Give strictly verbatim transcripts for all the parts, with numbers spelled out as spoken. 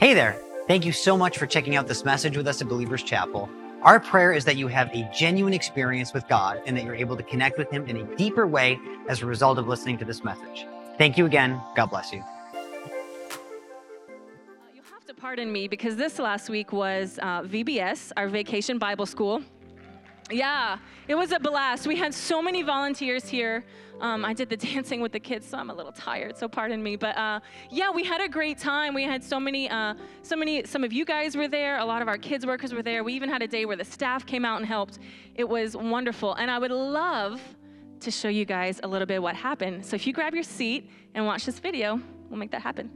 Hey there. Thank you so much for checking out this message with us at Believers Chapel. Our prayer is that you have a genuine experience with God and that you're able to connect with him in a deeper way as a result of listening to this message. Thank you again. God bless you. You'll have to pardon me because this last week was uh, V B S, our Vacation Bible School. Yeah, it was a blast. We had so many volunteers here. Um, I did the dancing with the kids, so I'm a little tired, so pardon me. But uh, yeah, we had a great time. We had so many, uh, so many, some of you guys were there. A lot of our kids workers were there. We even had a day where the staff came out and helped. It was wonderful. And I would love to show you guys a little bit what happened. So if you grab your seat and watch this video, we'll make that happen.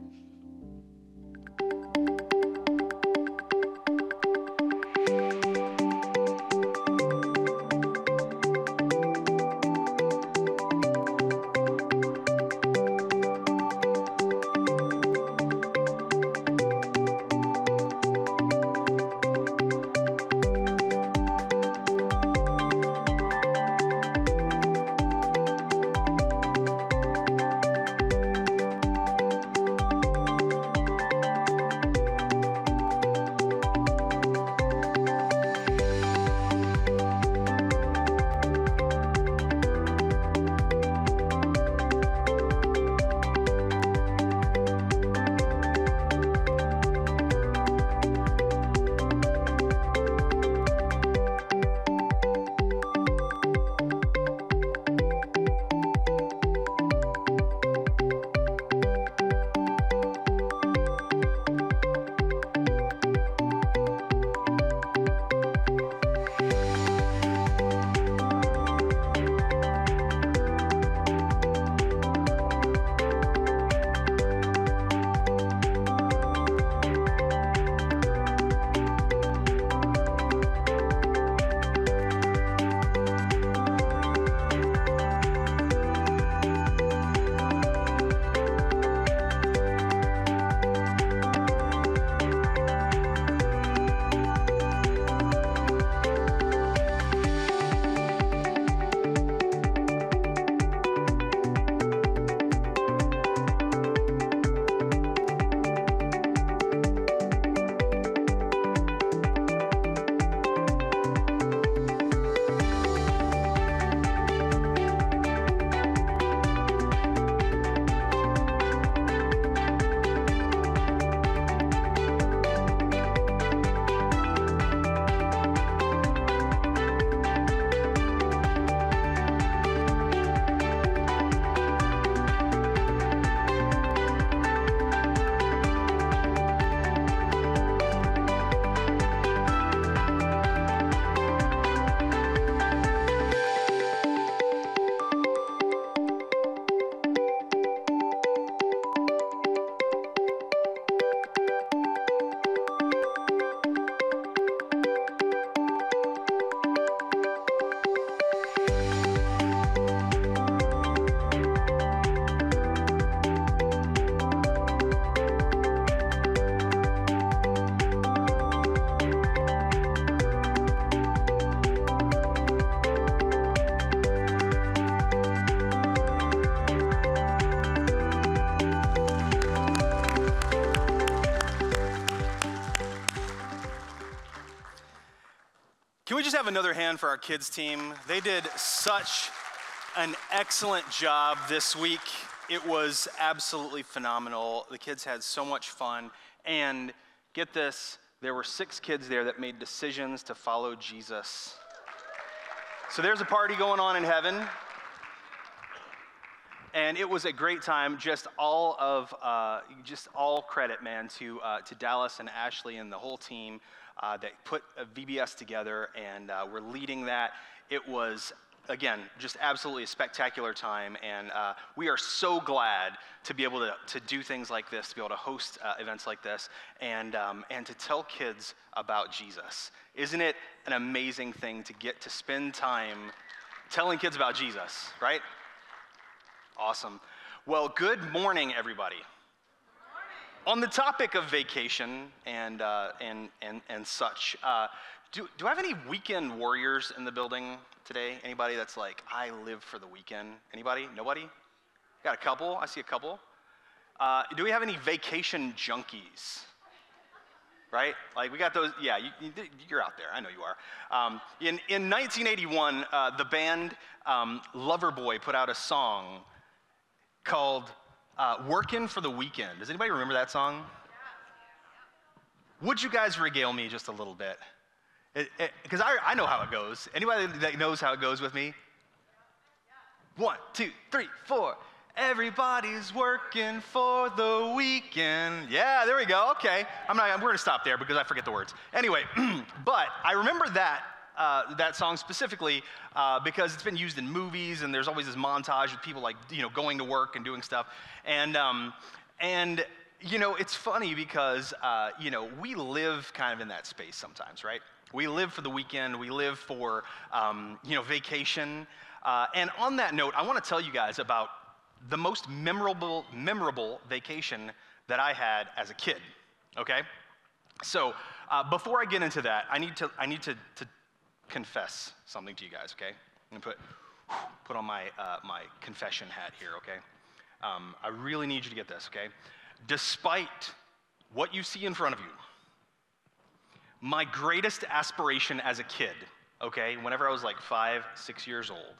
Can we just have another hand for our kids team? They did such an excellent job this week. It was absolutely phenomenal. The kids had so much fun. And get this, there were six kids there that made decisions to follow Jesus. So there's a party going on in heaven. And it was a great time. Just all of, uh, just all credit, man, to uh, to Dallas and Ashley and the whole team uh, that put a V B S together and uh, were leading that. It was, again, just absolutely a spectacular time. And uh, we are so glad to be able to to do things like this, to be able to host uh, events like this, and um, and to tell kids about Jesus. Isn't it an amazing thing to get to spend time telling kids about Jesus, right? Awesome. Well, good morning, everybody. Good morning. On the topic of vacation and uh, and and and such, uh, do do I have any weekend warriors in the building today? Anybody that's like, I live for the weekend? Anybody? Nobody? Got a couple. I see a couple. Uh, do we have any vacation junkies? right? Like we got those, yeah, you, you're out there, I know you are. Um, in, in nineteen eighty-one, uh, the band um, Loverboy put out a song called uh, Workin' for the Weekend. Does anybody remember that song? Would you guys regale me just a little bit? Because I, I know how it goes. Anybody that knows how it goes with me? One, two, three, four. Everybody's working for the weekend. Yeah, there we go. Okay, I'm not. I'm, we're gonna stop there because I forget the words. Anyway, but I remember that uh, that song specifically uh, because it's been used in movies, and there's always this montage with people like you know going to work and doing stuff, and um, and you know it's funny because uh, you know we live kind of in that space sometimes, right? We live for the weekend. We live for um, you know vacation. Uh, and on that note, I want to tell you guys about the most memorable, memorable vacation that I had as a kid, okay? So uh, before I get into that, I need to I need to, to confess something to you guys, okay? I'm gonna put put on my uh, my confession hat here, okay? Um, I really need you to get this, okay? Despite what you see in front of you, my greatest aspiration as a kid, okay, whenever I was like five, six years old,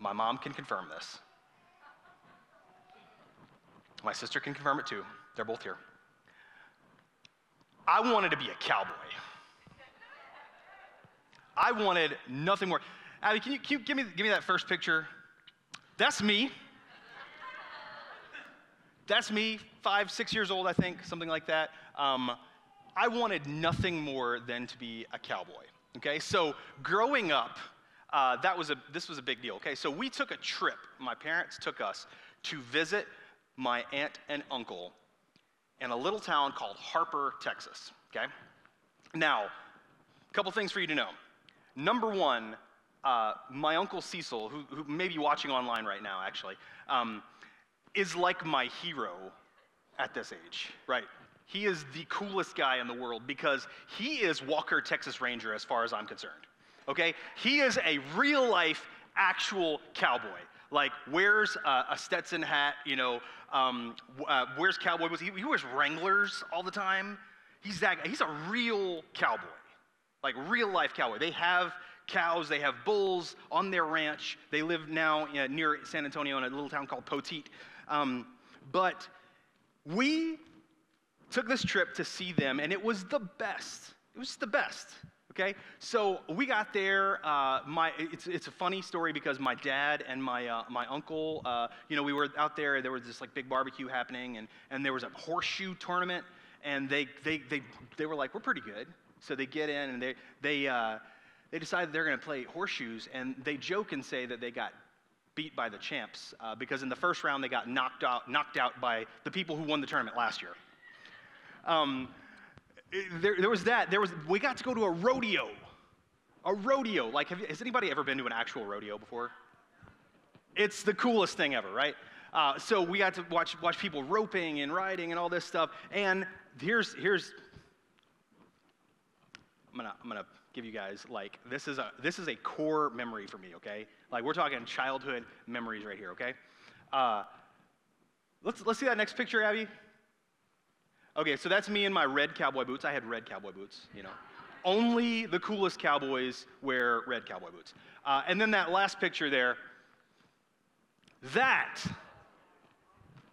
my mom can confirm this. My sister can confirm it too. They're both here. I wanted to be a cowboy. I wanted nothing more. Abby, can you, can you give me give me that first picture? That's me. That's me, five, six years old, I think, something like that. Um, I wanted nothing more than to be a cowboy. Okay, so growing up, uh, that was a this was a big deal. Okay, so we took a trip. My parents took us to visit my aunt and uncle in a little town called Harper, Texas, okay? Now, a couple things for you to know. Number one, uh, my Uncle Cecil, who, who may be watching online right now, actually, um, is like my hero at this age, right? He is the coolest guy in the world because he is Walker, Texas Ranger, as far as I'm concerned, okay? He is a real-life, actual cowboy. Like, wears uh, a Stetson hat, you know, um, uh, wears cowboy boots. He, he wears Wranglers all the time. He's that guy. He's a real cowboy, like real life cowboy. They have cows, they have bulls on their ranch. They live now you know, near San Antonio in a little town called Poteet. Um, but we took this trip to see them, and it was the best. It was the best. Okay, so we got there. Uh, my, it's it's a funny story because my dad and my uh, my uncle, uh, you know, we were out there. There was this like big barbecue happening, and, and there was a horseshoe tournament. And they they they they were like, we're pretty good. So they get in and they they uh, they decided they're going to play horseshoes. And they joke and say that they got beat by the champs uh, because in the first round they got knocked out knocked out by the people who won the tournament last year. Um. There, there was that. There was. We got to go to a rodeo, a rodeo. Like, have you, has anybody ever been to an actual rodeo before? It's the coolest thing ever, right? Uh, so we got to watch watch people roping and riding and all this stuff. And here's here's. I'm gonna I'm gonna give you guys like this is a this is a core memory for me. Okay, like we're talking childhood memories right here. Okay, uh, let's let's see that next picture, Abby. Okay, so that's me in my red cowboy boots. I had red cowboy boots, you know. Only the coolest cowboys wear red cowboy boots. Uh, and then that last picture there, that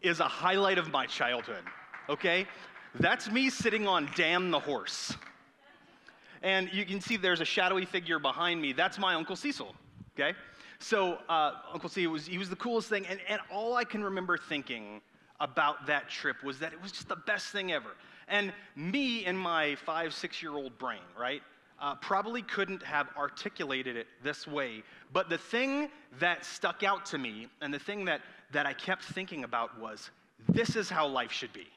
is a highlight of my childhood, okay? That's me sitting on Damn the Horse. And you can see there's a shadowy figure behind me. That's my Uncle Cecil, okay? So uh, Uncle Cecil, was, he was the coolest thing, and, and all I can remember thinking about that trip was that it was just the best thing ever. And me in my five, six-year-old brain, right, uh, probably couldn't have articulated it this way. But the thing that stuck out to me and the thing that, that I kept thinking about was, this is how life should be,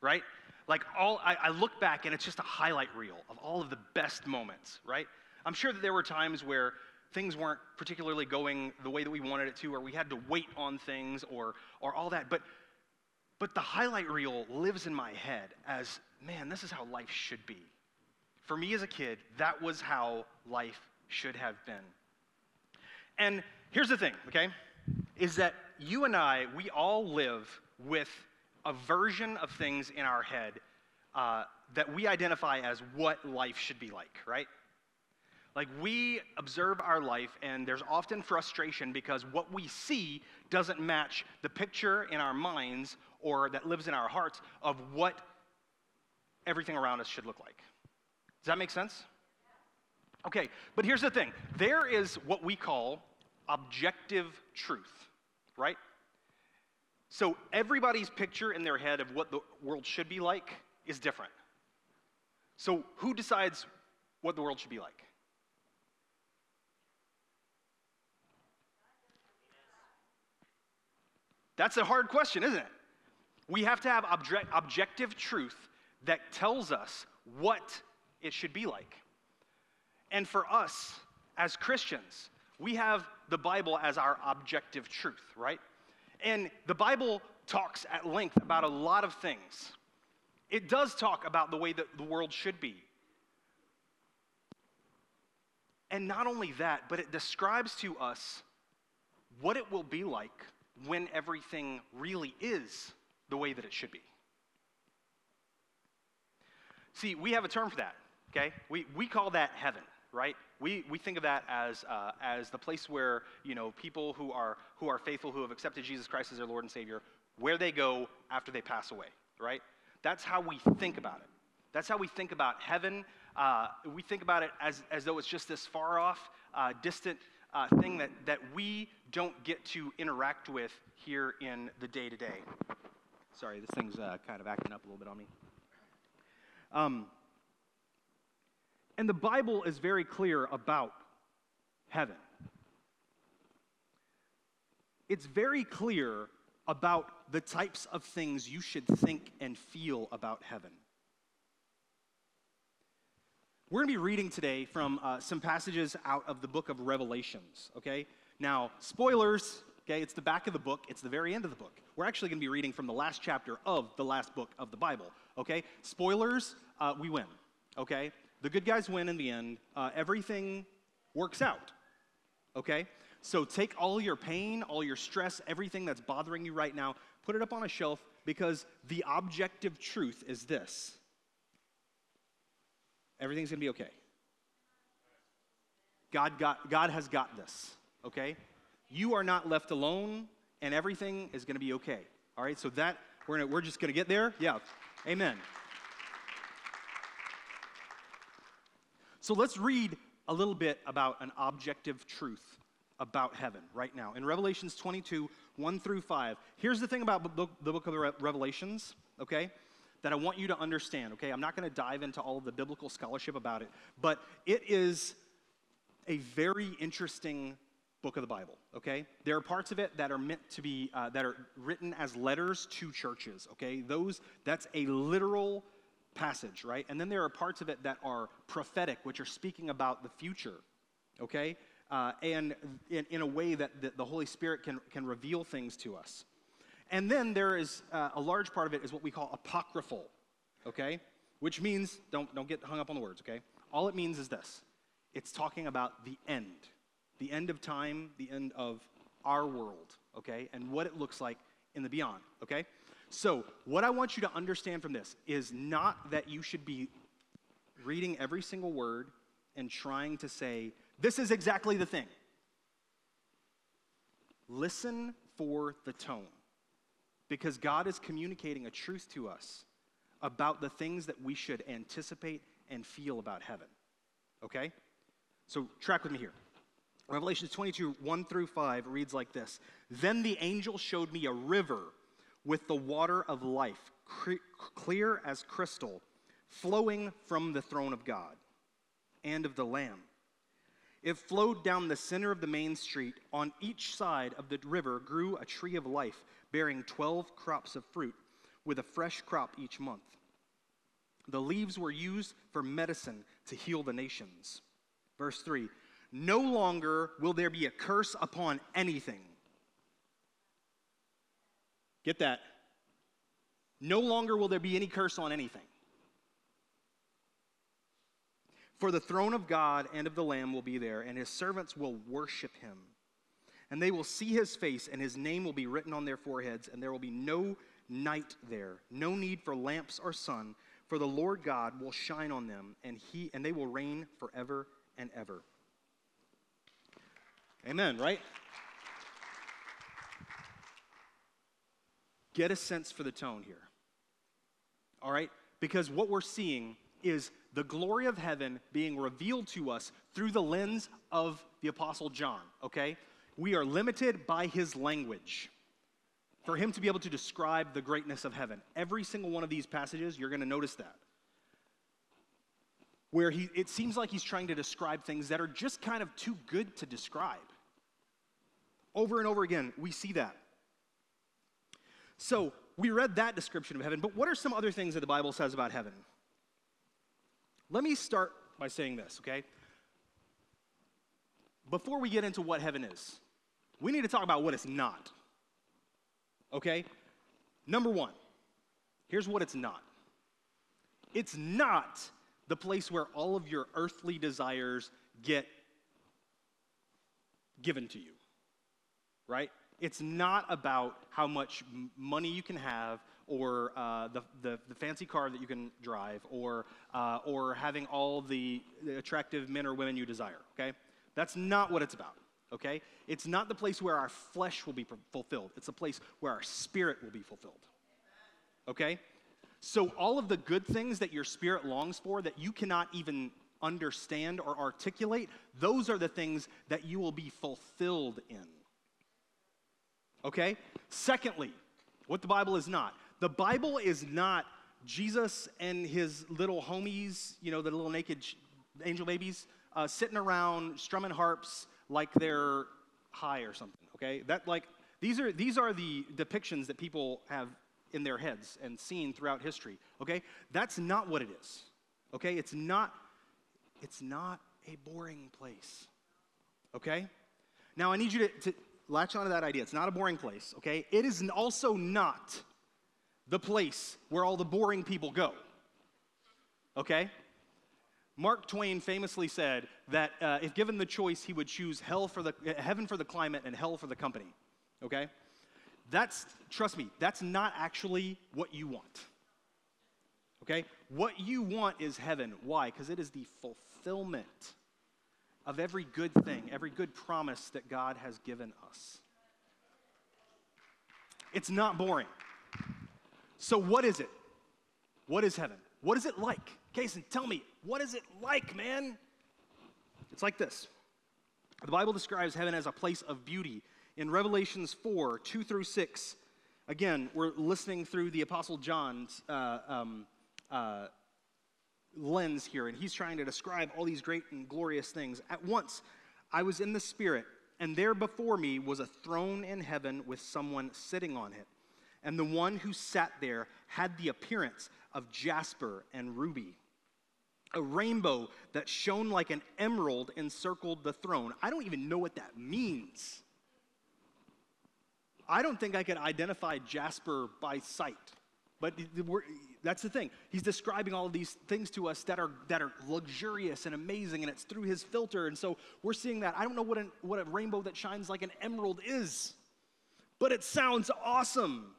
right? Like, all I, I look back, and it's just a highlight reel of all of the best moments, right? I'm sure that there were times where things weren't particularly going the way that we wanted it to, or we had to wait on things, or or all that. But but the highlight reel lives in my head as, man, this is how life should be. For me as a kid, that was how life should have been. And here's the thing, okay, is that you and I, we all live with a version of things in our head uh, that we identify as what life should be like, right? Like, we observe our life, and there's often frustration because what we see doesn't match the picture in our minds or that lives in our hearts of what everything around us should look like. Does that make sense? Okay, but here's the thing. There is what we call objective truth, right? So everybody's picture in their head of what the world should be like is different. So who decides what the world should be like? That's a hard question, isn't it? We have to have object, objective truth that tells us what it should be like. And for us, as Christians, we have the Bible as our objective truth, right? And the Bible talks at length about a lot of things. It does talk about the way that the world should be. And not only that, but it describes to us what it will be like when everything really is the way that it should be. See, we have a term for that, okay? We we call that heaven, right? We we think of that as uh, as the place where, you know, people who are who are faithful, who have accepted Jesus Christ as their Lord and Savior, where they go after they pass away, right? That's how we think about it. That's how we think about heaven. Uh, we think about it as as though it's just this far off, uh, distant Uh, thing that, that we don't get to interact with here in the day-to-day. Sorry, this thing's uh, kind of acting up a little bit on me. Um, and the Bible is very clear about heaven. It's very clear about the types of things you should think and feel about heaven. We're going to be reading today from uh, some passages out of the book of Revelations, okay? Now, spoilers, okay? It's the back of the book. It's the very end of the book. We're actually going to be reading from the last chapter of the last book of the Bible, okay? Spoilers, uh, we win, okay? The good guys win in the end. Uh, everything works out, okay? So take all your pain, all your stress, everything that's bothering you right now, put it up on a shelf, because the objective truth is this. Everything's going to be okay. God got, God has got this, okay? You are not left alone, and everything is going to be okay. All right, so that, we're gonna, we're just going to get there? Yeah, amen. So let's read a little bit about an objective truth about heaven right now. In Revelations twenty-two, one through five, here's the thing about the book of Re- Revelations, okay? That I want you to understand, okay? I'm not going to dive into all of the biblical scholarship about it, but it is a very interesting book of the Bible, okay? There are parts of it that are meant to be, uh, that are written as letters to churches, okay? Those, that's a literal passage, right? And then there are parts of it that are prophetic, which are speaking about the future, okay? Uh, and in, in a way that, that the Holy Spirit can, can reveal things to us. And then there is, uh, a large part of it is what we call apocryphal, okay? Which means, don't, don't get hung up on the words, okay? All it means is this. It's talking about the end. The end of time, the end of our world, okay? And what it looks like in the beyond, okay? So what I want you to understand from this is not that you should be reading every single word and trying to say, this is exactly the thing. Listen for the tone. Because God is communicating a truth to us about the things that we should anticipate and feel about heaven. Okay? So track with me here. Revelation twenty-two, one through five reads like this. Then the angel showed me a river with the water of life, cre- clear as crystal, flowing from the throne of God and of the Lamb. It flowed down the center of the main street. On each side of the river grew a tree of life, bearing twelve crops of fruit, with a fresh crop each month. The leaves were used for medicine to heal the nations. Verse three, no longer will there be a curse upon anything. Get that. No longer will there be any curse on anything. For the throne of God and of the Lamb will be there, and his servants will worship him. And they will see his face, and his name will be written on their foreheads, and there will be no night there, no need for lamps or sun, For the Lord God will shine on them, and he and they will reign forever and ever. Amen, right? Get a sense for the tone here. All right? Because what we're seeing is the glory of heaven being revealed to us through the lens of the Apostle John, okay? We are limited by his language. For him to be able to describe the greatness of heaven. Every single one of these passages, you're going to notice that. Where he, it seems like he's trying to describe things that are just kind of too good to describe. Over and over again, we see that. So, we read that description of heaven, but what are some other things that the Bible says about heaven? Let me start by saying this, okay? Before we get into what heaven is, we need to talk about what it's not. Okay? Number one, here's what it's not. It's not the place where all of your earthly desires get given to you, right? It's not about how much money you can have or uh, the, the, the fancy car that you can drive or, uh, or having all the attractive men or women you desire, okay? That's not what it's about. Okay? It's not the place where our flesh will be fulfilled. It's a place where our spirit will be fulfilled. Okay? So all of the good things that your spirit longs for that you cannot even understand or articulate, those are the things that you will be fulfilled in. Okay? Secondly, what the Bible is not. The Bible is not Jesus and his little homies, you know, the little naked angel babies, uh, sitting around strumming harps, like they're high or something, okay? That like these are these are the depictions that people have in their heads and seen throughout history, okay? That's not what it is. Okay? It's not it's not a boring place. Okay? Now I need you to, to latch onto that idea. It's not a boring place, okay? It is also not the place where all the boring people go. Okay? Mark Twain famously said that uh, if given the choice, he would choose hell for the heaven for the climate and hell for the company, okay? That's, trust me, that's not actually what you want, okay? What you want is heaven. Why? Because it is the fulfillment of every good thing, every good promise that God has given us. It's not boring. So what is it? What is heaven? What is it like? Kason, tell me, what is it like, man? It's like this. The Bible describes heaven as a place of beauty. In Revelations four, two through six, again, we're listening through the Apostle John's uh, um, uh, lens here, and he's trying to describe all these great and glorious things. At once, I was in the Spirit, and there before me was a throne in heaven with someone sitting on it. And the one who sat there had the appearance of jasper and ruby. A rainbow that shone like an emerald encircled the throne. I don't even know what that means. I don't think I could identify jasper by sight. But we're, that's the thing. He's describing all of these things to us that are that are luxurious and amazing, and it's through his filter. And so we're seeing that. I don't know what, an, what a rainbow that shines like an emerald is, but it sounds awesome.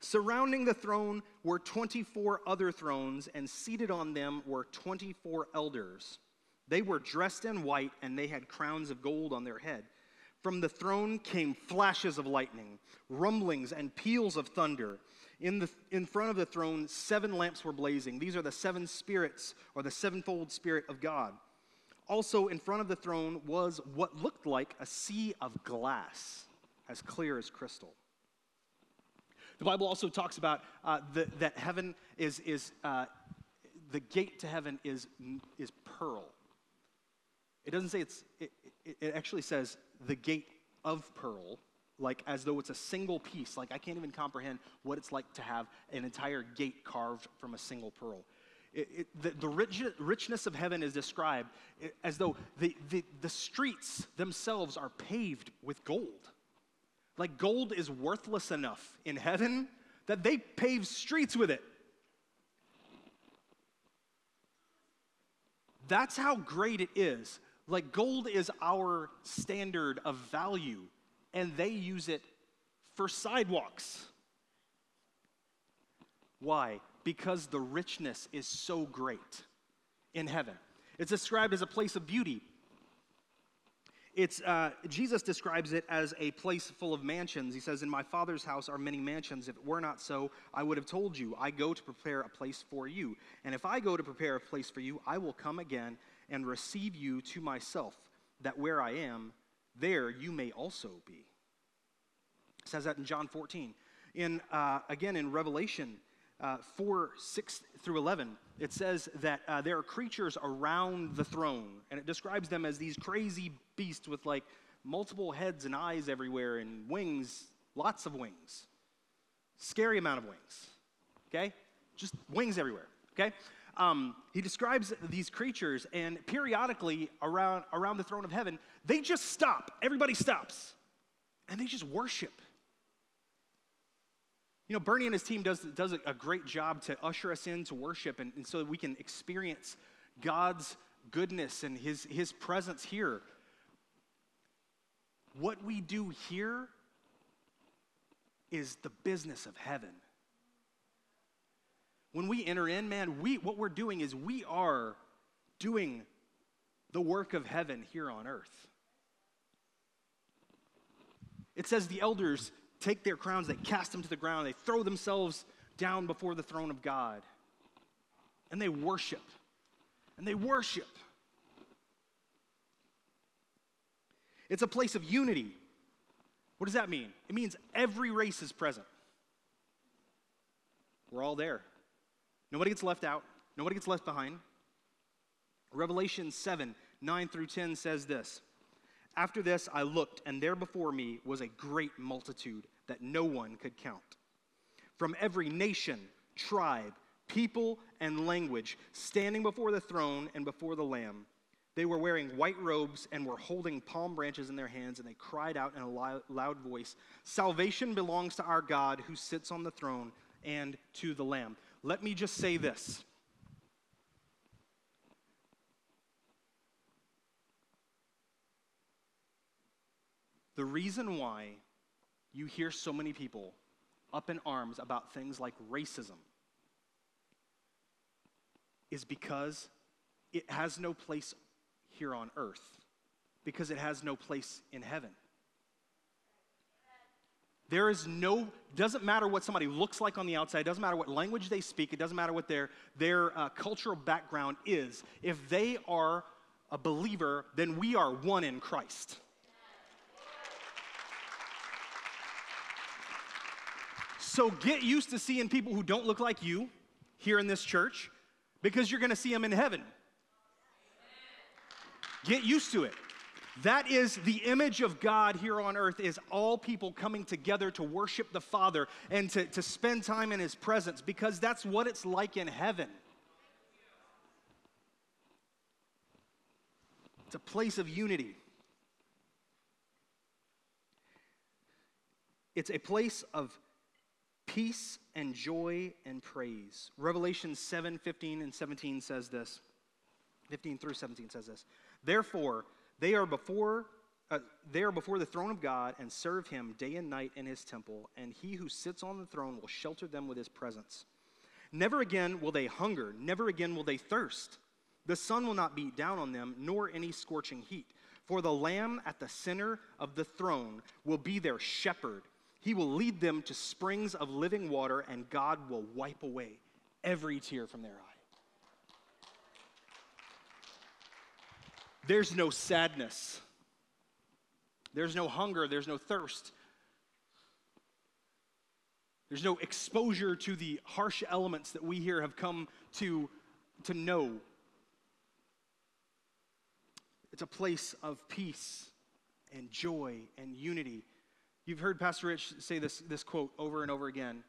Surrounding the throne were twenty-four other thrones, and seated on them were twenty-four elders. They were dressed in white, and they had crowns of gold on their head. From the throne came flashes of lightning, rumblings, and peals of thunder. In the in front of the throne, seven lamps were blazing. These are the seven spirits, or the sevenfold Spirit of God. Also, in front of the throne was what looked like a sea of glass, as clear as crystal. The Bible also talks about uh, the, that heaven is, is uh, the gate to heaven is, is pearl. It doesn't say it's, it, it actually says the gate of pearl, like as though it's a single piece. Like I can't even comprehend what it's like to have an entire gate carved from a single pearl. It, it, the the rich, richness of heaven is described as though the, the, the streets themselves are paved with gold. Like gold is worthless enough in heaven that they pave streets with it. That's how great it is. Like gold is our standard of value, and they use it for sidewalks Why? Because the richness is so great in heaven. It's described as a place of beauty. It's uh, Jesus describes it as a place full of mansions. He says, "In my Father's house are many mansions. If it were not so, I would have told you. I go to prepare a place for you. And if I go to prepare a place for you, I will come again and receive you to myself, that where I am, there you may also be." It says that in John fourteen. In uh, again in Revelation uh, four, six through eleven, it says that uh, there are creatures around the throne, and it describes them as these crazy beasts with like multiple heads and eyes everywhere and wings, lots of wings, scary amount of wings. Okay, just wings everywhere. Okay, um, he describes these creatures, and periodically around around the throne of heaven, they just stop. Everybody stops, and they just worship. You know, Bernie and his team does, does a great job to usher us into worship, and, and so we can experience God's goodness and his, his presence here. What we do here is the business of heaven. When we enter in, man, we what we're doing is we are doing the work of heaven here on earth. It says the elders take their crowns, they cast them to the ground, they throw themselves down before the throne of God. And they worship. And they worship. It's a place of unity. What does that mean? It means every race is present. We're all there. Nobody gets left out. Nobody gets left behind. Revelation seven, nine through ten says this. "After this I looked, and there before me was a great multitude that no one could count. From every nation, tribe, people, and language, standing before the throne and before the Lamb. They were wearing white robes and were holding palm branches in their hands, and they cried out in a loud voice, 'Salvation belongs to our God who sits on the throne and to the Lamb.'" Let me just say this. The reason why you hear so many people up in arms about things like racism is because it has no place here on earth, because it has no place in heaven. There is no, doesn't matter what somebody looks like on the outside, doesn't matter what language they speak, it doesn't matter what their, their uh, cultural background is. If they are a believer, then we are one in Christ. So get used to seeing people who don't look like you here in this church, because you're going to see them in heaven. Get used to it. That is the image of God here on earth, is all people coming together to worship the Father and to, to spend time in his presence, because that's what it's like in heaven. It's a place of unity. It's a place of peace and joy and praise. Revelation seven, fifteen, and seventeen says this. fifteen through seventeen says this. "Therefore, they are before uh, they are before the throne of God and serve him day and night in his temple, and he who sits on the throne will shelter them with his presence. Never again will they hunger, never again will they thirst. The sun will not beat down on them, nor any scorching heat. For the Lamb at the center of the throne will be their shepherd. He will lead them to springs of living water, and God will wipe away every tear from their eye." There's no sadness. There's no hunger. There's no thirst. There's no exposure to the harsh elements that we here have come to, to know. It's a place of peace and joy and unity. You've heard Pastor Rich say this, this quote over and over again.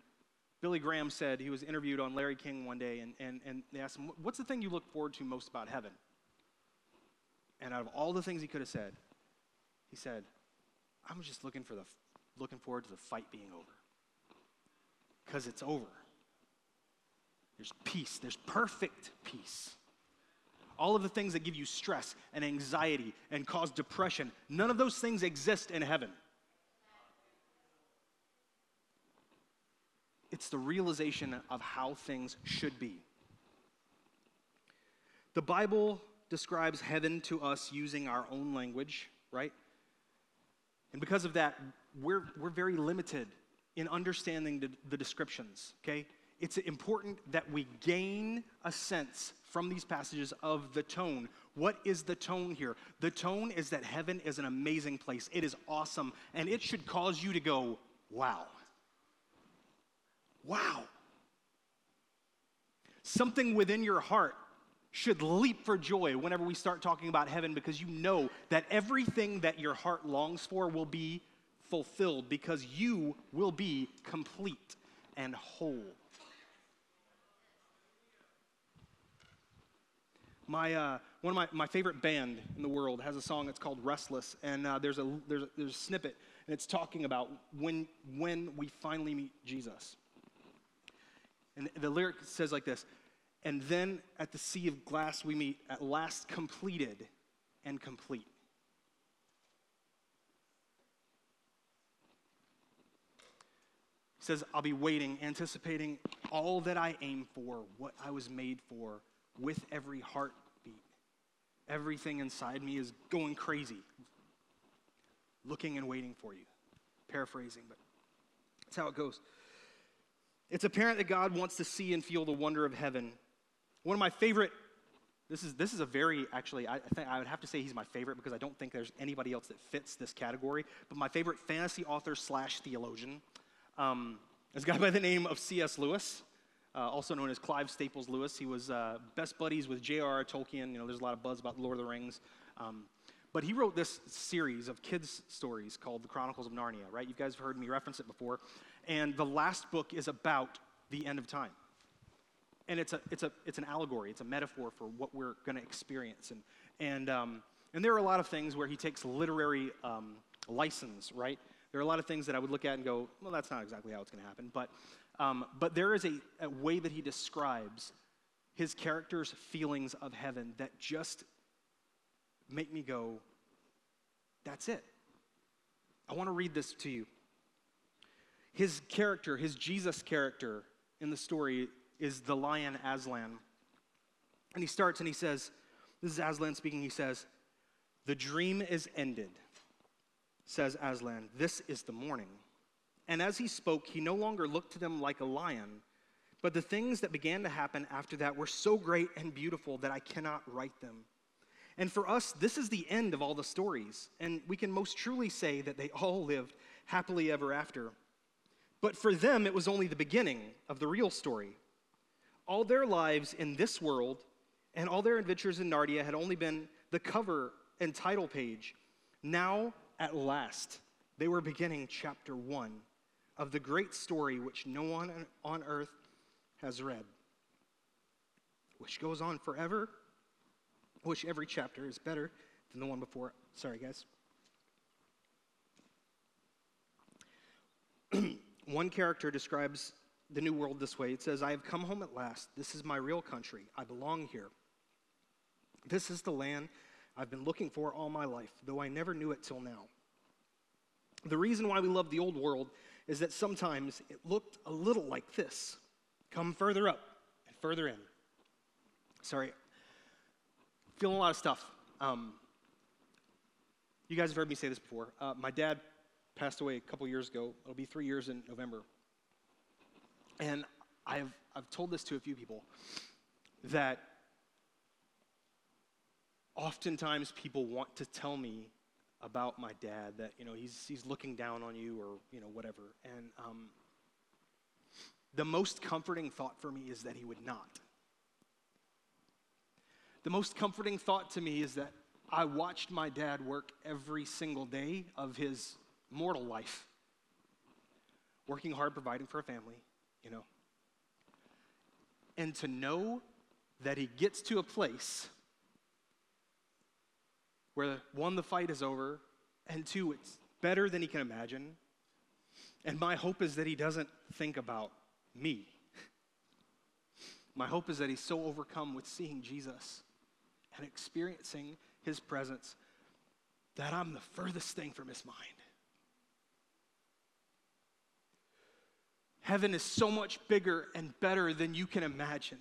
Billy Graham said, he was interviewed on Larry King one day, and, and, and they asked him, "What's the thing you look forward to most about heaven?" And out of all the things he could have said, he said, "I'm just looking for the looking forward to the fight being over. Because it's over. There's peace. There's perfect peace. All of the things that give you stress and anxiety and cause depression, none of those things exist in heaven. It's the realization of how things should be. The Bible describes heaven to us using our own language, right? And because of that, we're, we're very limited in understanding the, the descriptions, okay? It's important that we gain a sense from these passages of the tone. What is the tone here? The tone is that heaven is an amazing place. It is awesome, and it should cause you to go, wow. Wow. Something within your heart should leap for joy whenever we start talking about heaven, because you know that everything that your heart longs for will be fulfilled, because you will be complete and whole. My uh, one of my, my favorite band in the world has a song that's called "Restless," and uh, there's a there's a, there's a snippet, and it's talking about when when we finally meet Jesus. And the lyric says like this: "And then at the sea of glass we meet, at last completed and complete." He says, I'll be waiting, anticipating all that I aim for, what I was made for, with every heartbeat. Everything inside me is going crazy, looking and waiting for you. Paraphrasing, but that's how it goes. It's apparent that God wants to see and feel the wonder of heaven. One of my favorite, this is this is a very, actually, I think I would have to say he's my favorite because I don't think there's anybody else that fits this category, but my favorite fantasy author slash theologian um, is a guy by the name of C S Lewis, uh, also known as Clive Staples Lewis. He was uh, best buddies with J R R Tolkien. You know, there's a lot of buzz about Lord of the Rings. Um, But he wrote this series of kids' stories called The Chronicles of Narnia, right? You guys have heard me reference it before. And the last book is about the end of time. And it's a it's a it's an allegory, it's a metaphor for what we're gonna experience. And and um, and there are a lot of things where he takes literary um, license, right? There are a lot of things that I would look at and go, well, that's not exactly how it's gonna happen. But um, but there is a, a way that he describes his character's feelings of heaven that just make me go, that's it. I want to read this to you. His character, his Jesus character in the story is the lion Aslan. And he starts and he says, this is Aslan speaking, he says, "The dream is ended," says Aslan. "This is the morning." And as he spoke, he no longer looked to them like a lion, but the things that began to happen after that were so great and beautiful that I cannot write them. And for us, this is the end of all the stories, and we can most truly say that they all lived happily ever after. But for them, it was only the beginning of the real story. All their lives in this world and all their adventures in Narnia had only been the cover and title page. Now, at last, they were beginning chapter one of the great story which no one on earth has read, which goes on forever, which every chapter is better than the one before. Sorry, guys. One character describes the new world this way. It says, "I have come home at last. This is my real country. I belong here. This is the land I've been looking for all my life, though I never knew it till now. The reason why we love the old world is that sometimes it looked a little like this. Come further up and further in." Sorry. Feeling a lot of stuff. Um, you guys have heard me say this before. Uh, my dad passed away a couple years ago. It'll be three years in November. And I've I've told this to a few people, that oftentimes people want to tell me about my dad, that, you know, he's he's looking down on you, or, you know, whatever. And um, the most comforting thought for me is that he would not. The most comforting thought to me is that I watched my dad work every single day of his mortal life, working hard, providing for a family, you know. And to know that he gets to a place where, one, the fight is over, and two, it's better than he can imagine. And my hope is that he doesn't think about me. My hope is that he's so overcome with seeing Jesus and experiencing his presence, that I'm the furthest thing from his mind. Heaven is so much bigger and better than you can imagine.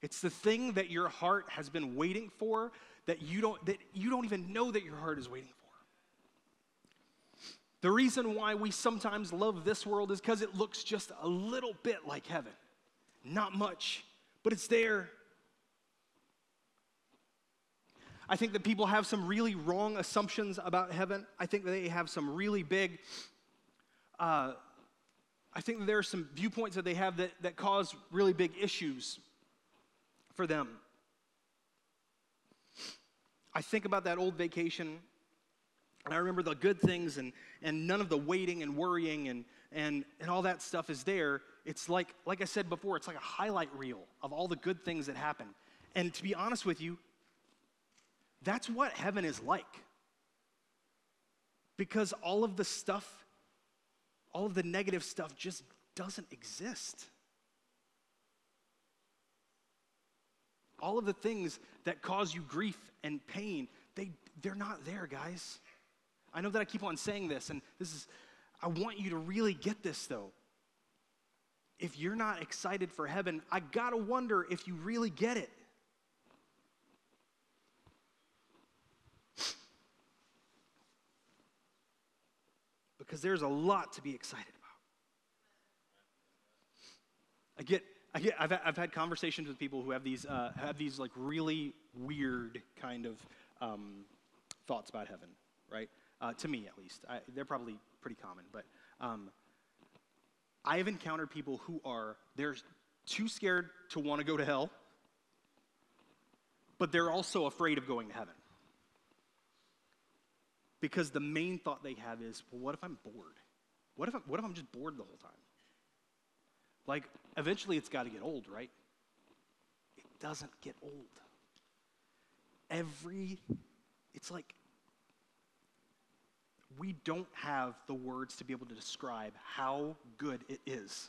It's the thing that your heart has been waiting for that you don't, that you don't even know that your heart is waiting for. The reason why we sometimes love this world is because it looks just a little bit like heaven. Not much, but it's there. I think that people have some really wrong assumptions about heaven. I think that they have some really big, uh, I think that there are some viewpoints that they have that, that cause really big issues for them. I think about that old vacation, and I remember the good things, and, and none of the waiting and worrying and, and, and all that stuff is there. It's like, like I said before, it's like a highlight reel of all the good things that happen. And to be honest with you, that's what heaven is like. Because all of the stuff, all of the negative stuff just doesn't exist. All of the things that cause you grief and pain, they, they're not there, guys. I know that I keep on saying this, and this is, I want you to really get this, though. If you're not excited for heaven, I gotta wonder if you really get it. Because there's a lot to be excited about. I get, I get, I've, I've had conversations with people who have these, uh, have these like really weird kind of um, thoughts about heaven, right? Uh, to me, at least, I, they're probably pretty common. But um, I have encountered people who are they're too scared to want to go to hell, but they're also afraid of going to heaven. Because the main thought they have is, well, what if I'm bored? What if I'm, what if I'm just bored the whole time? Like, eventually it's got to get old, right? It doesn't get old. Every, it's like, we don't have the words to be able to describe how good it is.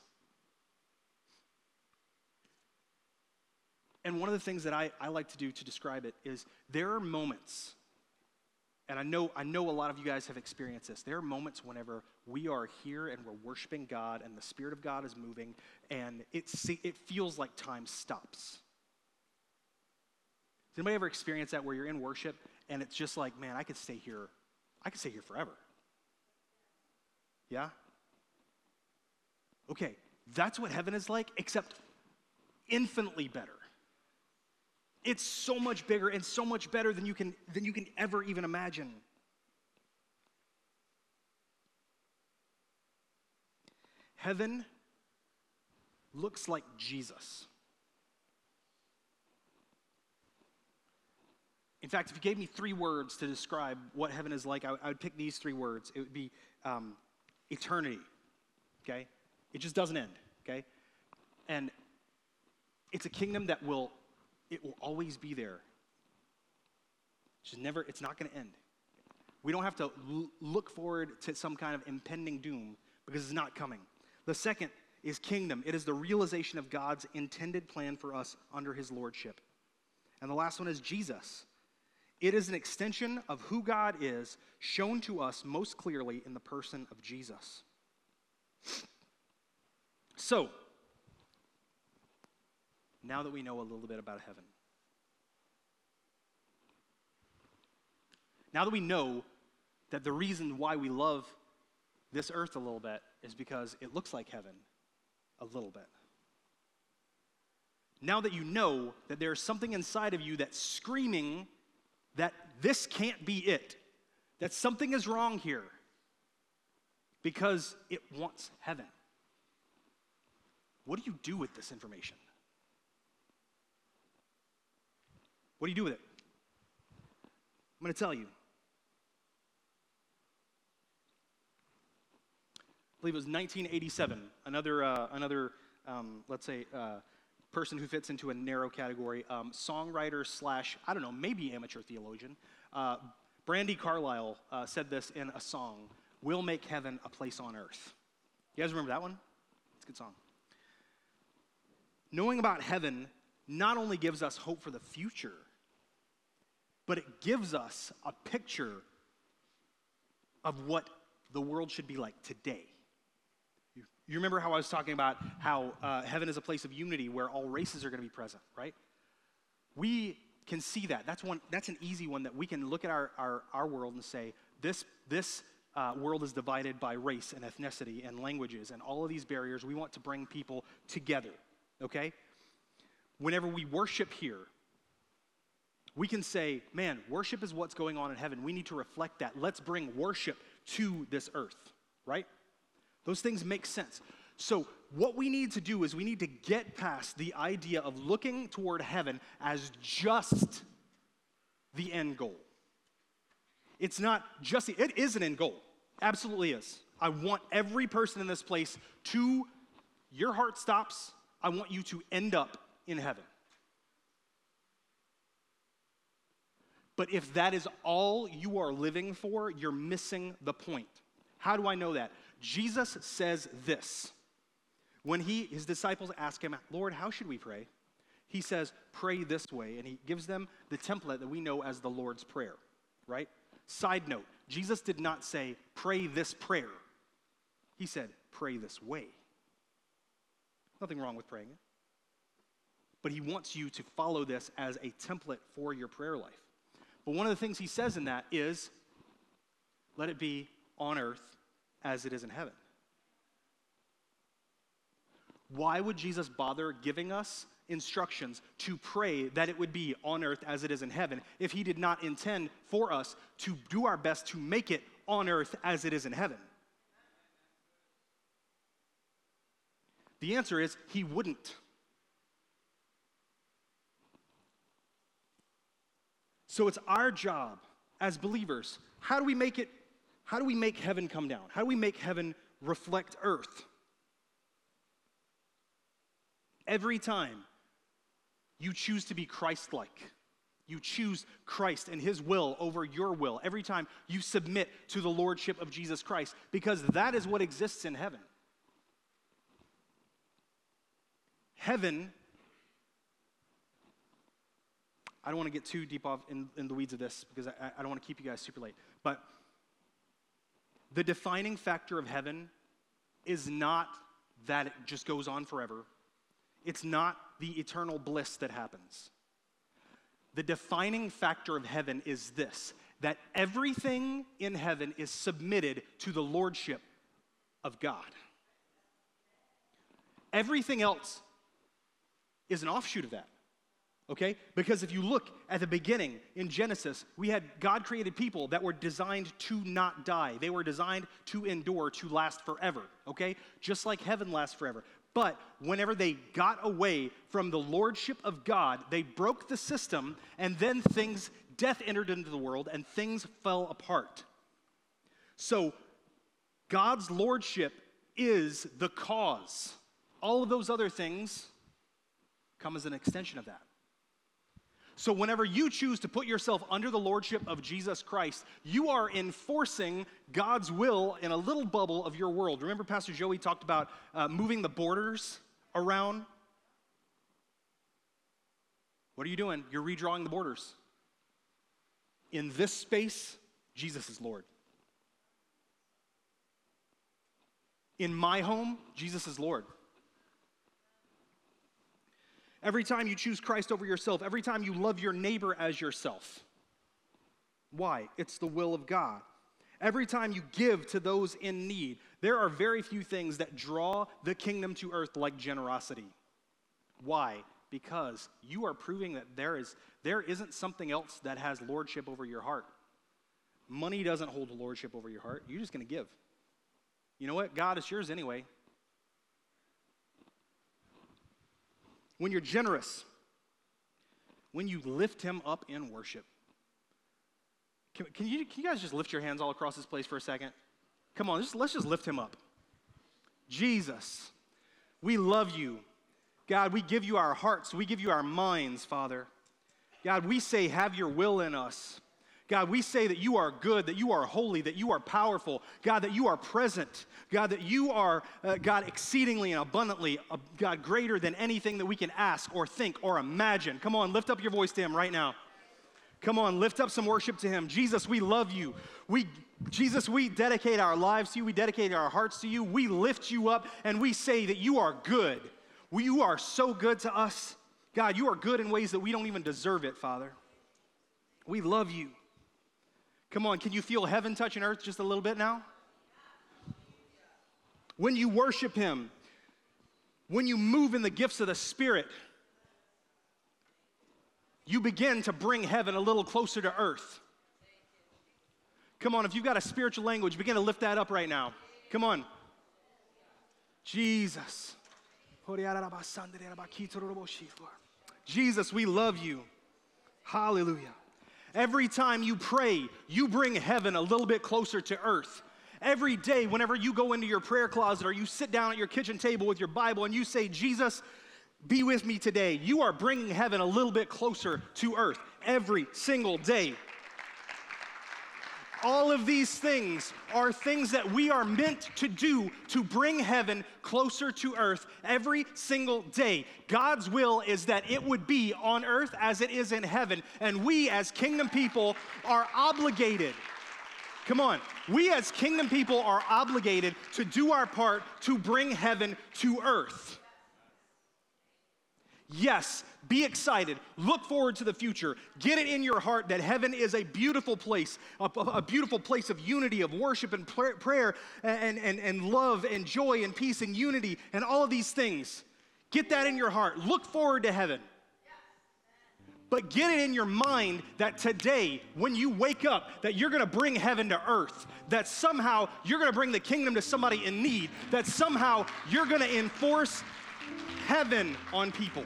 And one of the things that I, I like to do to describe it is there are moments. And I know I know a lot of you guys have experienced this. There are moments whenever we are here and we're worshiping God and the Spirit of God is moving and it se- it feels like time stops. Does anybody ever experience that where you're in worship and it's just like, man, I could stay here. I could stay here forever. Yeah? Okay, that's what heaven is like, except infinitely better. It's so much bigger and so much better than you can than you can ever even imagine. Heaven looks like Jesus. In fact, if you gave me three words to describe what heaven is like, I, I would pick these three words. It would be um, eternity, okay? It just doesn't end, okay? And it's a kingdom that will... It will always be there. It's just never, it's not going to end. We don't have to l- look forward to some kind of impending doom because it's not coming. The second is kingdom. It is the realization of God's intended plan for us under his lordship. And the last one is Jesus. It is an extension of who God is shown to us most clearly in the person of Jesus. So, now that we know a little bit about heaven. Now that we know that the reason why we love this earth a little bit is because it looks like heaven a little bit. Now that you know that there's something inside of you that's screaming that this can't be it, that something is wrong here because it wants heaven. What do you do with this information? What do you do with it? I'm going to tell you. I believe it was nineteen eighty-seven. Another, uh, another, um, let's say, uh, person who fits into a narrow category, um, songwriter slash, I don't know, maybe amateur theologian. Uh, Brandi Carlisle uh, said this in a song, "We'll Make Heaven a Place on Earth." You guys remember that one? It's a good song. Knowing about heaven not only gives us hope for the future, but it gives us a picture of what the world should be like today. You remember how I was talking about how uh, heaven is a place of unity where all races are going to be present, right? We can see that. That's one. That's an easy one that we can look at our our, our world and say, this, this uh, world is divided by race and ethnicity and languages and all of these barriers. We want to bring people together, okay? Whenever we worship here, we can say, man, worship is what's going on in heaven. We need to reflect that. Let's bring worship to this earth, right? Those things make sense. So what we need to do is we need to get past the idea of looking toward heaven as just the end goal. It's not just, the, it is an end goal. Absolutely is. I want every person in this place to, your heart stops, I want you to end up in heaven. But if that is all you are living for, you're missing the point. How do I know that? Jesus says this. When he, his disciples ask him, Lord, how should we pray? He says, pray this way. And he gives them the template that we know as the Lord's Prayer, right? Side note, Jesus did not say, pray this prayer. He said, pray this way. Nothing wrong with praying it. But he wants you to follow this as a template for your prayer life. But one of the things he says in that is, let it be on earth as it is in heaven. Why would Jesus bother giving us instructions to pray that it would be on earth as it is in heaven if he did not intend for us to do our best to make it on earth as it is in heaven? The answer is he wouldn't. So it's our job as believers, how do we make it, how do we make heaven come down? How do we make heaven reflect earth? Every time you choose to be Christ-like, you choose Christ and his will over your will. Every time you submit to the lordship of Jesus Christ, because that is what exists in heaven. Heaven, I don't want to get too deep off in, in the weeds of this because I, I don't want to keep you guys super late. But the defining factor of heaven is not that it just goes on forever. It's not the eternal bliss that happens. The defining factor of heaven is this, that everything in heaven is submitted to the lordship of God. Everything else is an offshoot of that. Okay? Because if you look at the beginning in Genesis, we had God created people that were designed to not die. They were designed to endure, to last forever. Okay? Just like heaven lasts forever. But whenever they got away from the lordship of God, they broke the system, and then things, death entered into the world, and things fell apart. So God's lordship is the cause. All of those other things come as an extension of that. So whenever you choose to put yourself under the lordship of Jesus Christ, you are enforcing God's will in a little bubble of your world. Remember Pastor Joey talked about uh, moving the borders around? What are you doing? You're redrawing the borders. In this space, Jesus is Lord. In my home, Jesus is Lord. Every time you choose Christ over yourself, every time you love your neighbor as yourself. Why? It's the will of God. Every time you give to those in need, there are very few things that draw the kingdom to earth like generosity. Why? Because you are proving that there is there isn't something else that has lordship over your heart. Money doesn't hold lordship over your heart. You're just going to give. You know what? God, it's yours anyway. When you're generous, when you lift him up in worship. Can, can, you, can you guys just lift your hands all across this place for a second? Come on, just, let's just lift him up. Jesus, we love you. God, we give you our hearts. We give you our minds, Father. God, we say, have your will in us. God, we say that you are good, that you are holy, that you are powerful. God, that you are present. God, that you are, uh, God, exceedingly and abundantly, uh, God, greater than anything that we can ask or think or imagine. Come on, lift up your voice to him right now. Come on, lift up some worship to him. Jesus, we love you. We, Jesus, we dedicate our lives to you. We dedicate our hearts to you. We lift you up, and we say that you are good. You are so good to us. God, you are good in ways that we don't even deserve it, Father. We love you. Come on, can you feel heaven touching earth just a little bit now? When you worship him, when you move in the gifts of the Spirit, you begin to bring heaven a little closer to earth. Come on, if you've got a spiritual language, begin to lift that up right now. Come on. Jesus. Jesus, we love you. Hallelujah. Every time you pray, you bring heaven a little bit closer to earth. Every day, whenever you go into your prayer closet or you sit down at your kitchen table with your Bible and you say, Jesus, be with me today. You are bringing heaven a little bit closer to earth every single day. All of these things are things that we are meant to do to bring heaven closer to earth every single day. God's will is that it would be on earth as it is in heaven, and we as kingdom people are obligated. Come on. We as kingdom people are obligated to do our part to bring heaven to earth. Yes, be excited. Look forward to the future. Get it in your heart that heaven is a beautiful place, a, a beautiful place of unity, of worship and prayer and, and, and love and joy and peace and unity and all of these things. Get that in your heart. Look forward to heaven. But get it in your mind that today, when you wake up, that you're going to bring heaven to earth, that somehow you're going to bring the kingdom to somebody in need, that somehow you're going to enforce heaven on people.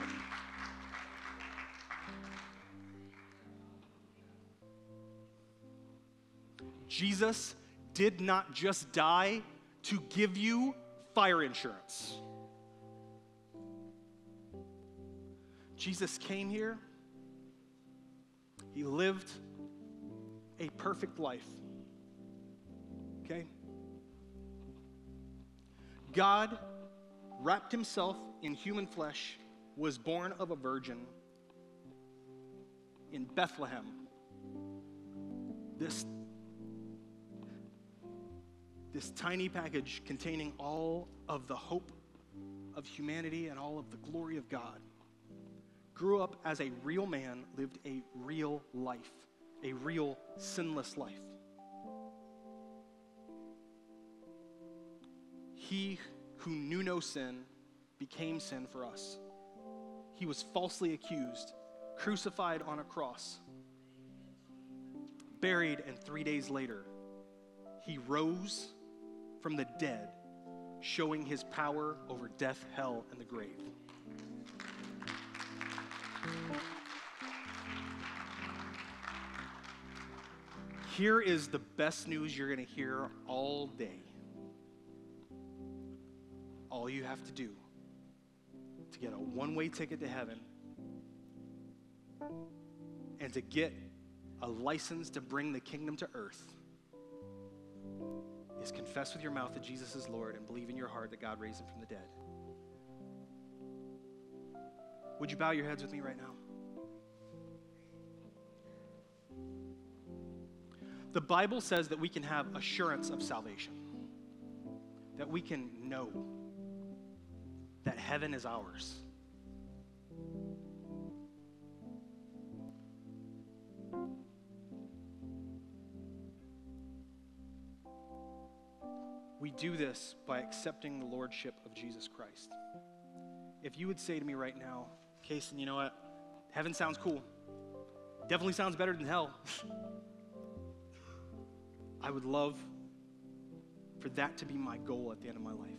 Jesus did not just die to give you fire insurance. Jesus came here. He lived a perfect life, okay? God wrapped himself in human flesh, was born of a virgin in Bethlehem. This, this tiny package containing all of the hope of humanity and all of the glory of God. Grew up as a real man, lived a real life, a real sinless life. He who knew no sin became sin for us. He was falsely accused, crucified on a cross, buried, and three days later, he rose from the dead, showing his power over death, hell, and the grave. Here is the best news you're going to hear all day. All you have to do to get a one-way ticket to heaven and to get a license to bring the kingdom to earth is confess with your mouth that Jesus is Lord and believe in your heart that God raised him from the dead. Would you bow your heads with me right now? The Bible says that we can have assurance of salvation, that we can know that heaven is ours. We do this by accepting the lordship of Jesus Christ. If you would say to me right now, Kason, you know what? Heaven sounds cool. Definitely sounds better than hell. I would love for that to be my goal at the end of my life.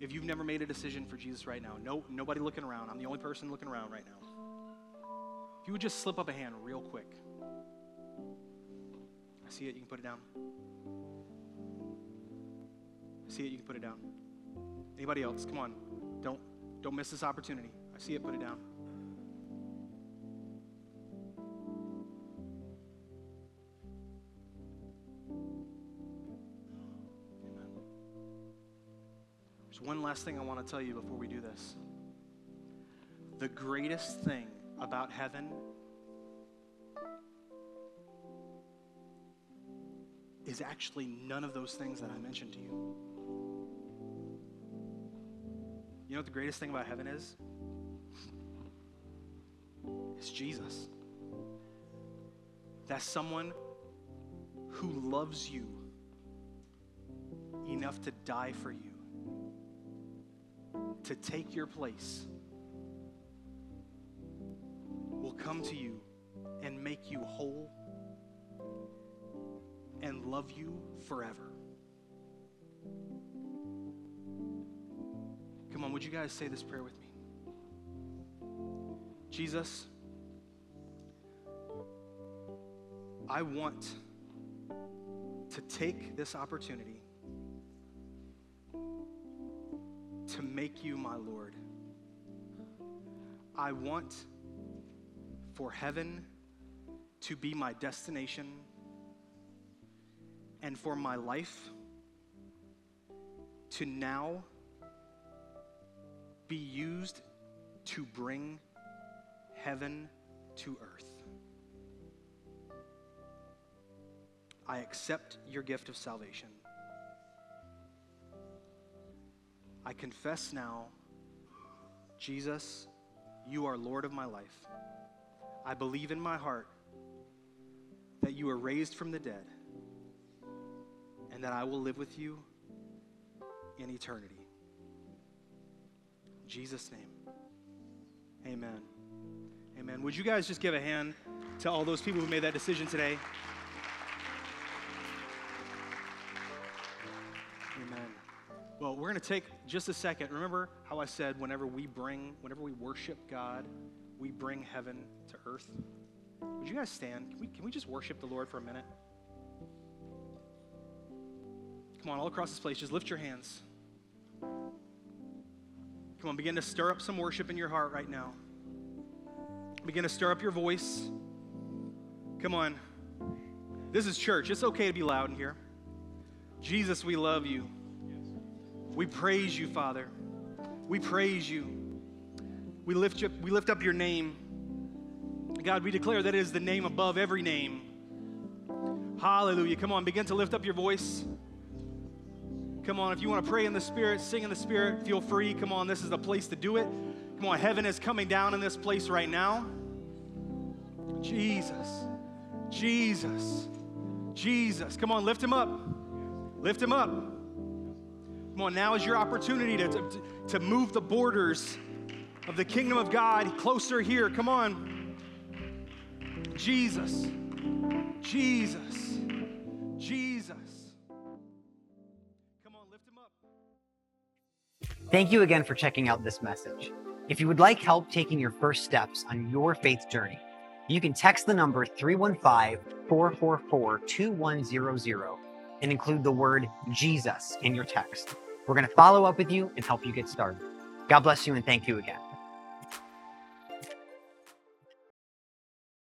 If you've never made a decision for Jesus right now, no, nobody looking around. I'm the only person looking around right now. If you would just slip up a hand real quick. I see it. You can put it down. I see it. You can put it down. Anybody else? Come on. Don't, don't miss this opportunity. I see it. Put it down. One last thing I want to tell you before we do this. the greatest thing about heaven is actually none of those things that I mentioned to you. You know what the greatest thing about heaven is? It's Jesus. That's someone who loves you enough to die for you, to take your place, will come to you and make you whole and love you forever. Come on, would you guys say this prayer with me? Jesus, I want to take this opportunity to make you my Lord. I want for heaven to be my destination and for my life to now be used to bring heaven to earth. I accept your gift of salvation. I confess now, Jesus, you are Lord of my life. I believe in my heart that you were raised from the dead and that I will live with you in eternity. In Jesus' name, amen. Amen. Would you guys just give a hand to all those people who made that decision today? Well, we're going to take just a second. Remember how I said whenever we bring, whenever we worship God, we bring heaven to earth? Would you guys stand? Can we, can we just worship the Lord for a minute? Come on, all across this place, just lift your hands. Come on, begin to stir up some worship in your heart right now. Begin to stir up your voice. Come on. This is church. It's okay to be loud in here. Jesus, we love you. We praise you, Father. We praise you. We lift, you, we lift up your name. God, we declare that it is the name above every name. Hallelujah. Come on, begin to lift up your voice. Come on, if you want to pray in the Spirit, sing in the Spirit, feel free. Come on, this is the place to do it. Come on, heaven is coming down in this place right now. Jesus, Jesus, Jesus. Come on, lift him up. Lift him up. Come on, now is your opportunity to, to, to move the borders of the kingdom of God closer here. Come on. Jesus, Jesus, Jesus. Come on, lift him up. Thank you again for checking out this message. If you would like help taking your first steps on your faith journey, you can text the number three one five, four four four, two one zero zero and include the word Jesus in your text. We're going to follow up with you and help you get started. God bless you and thank you again.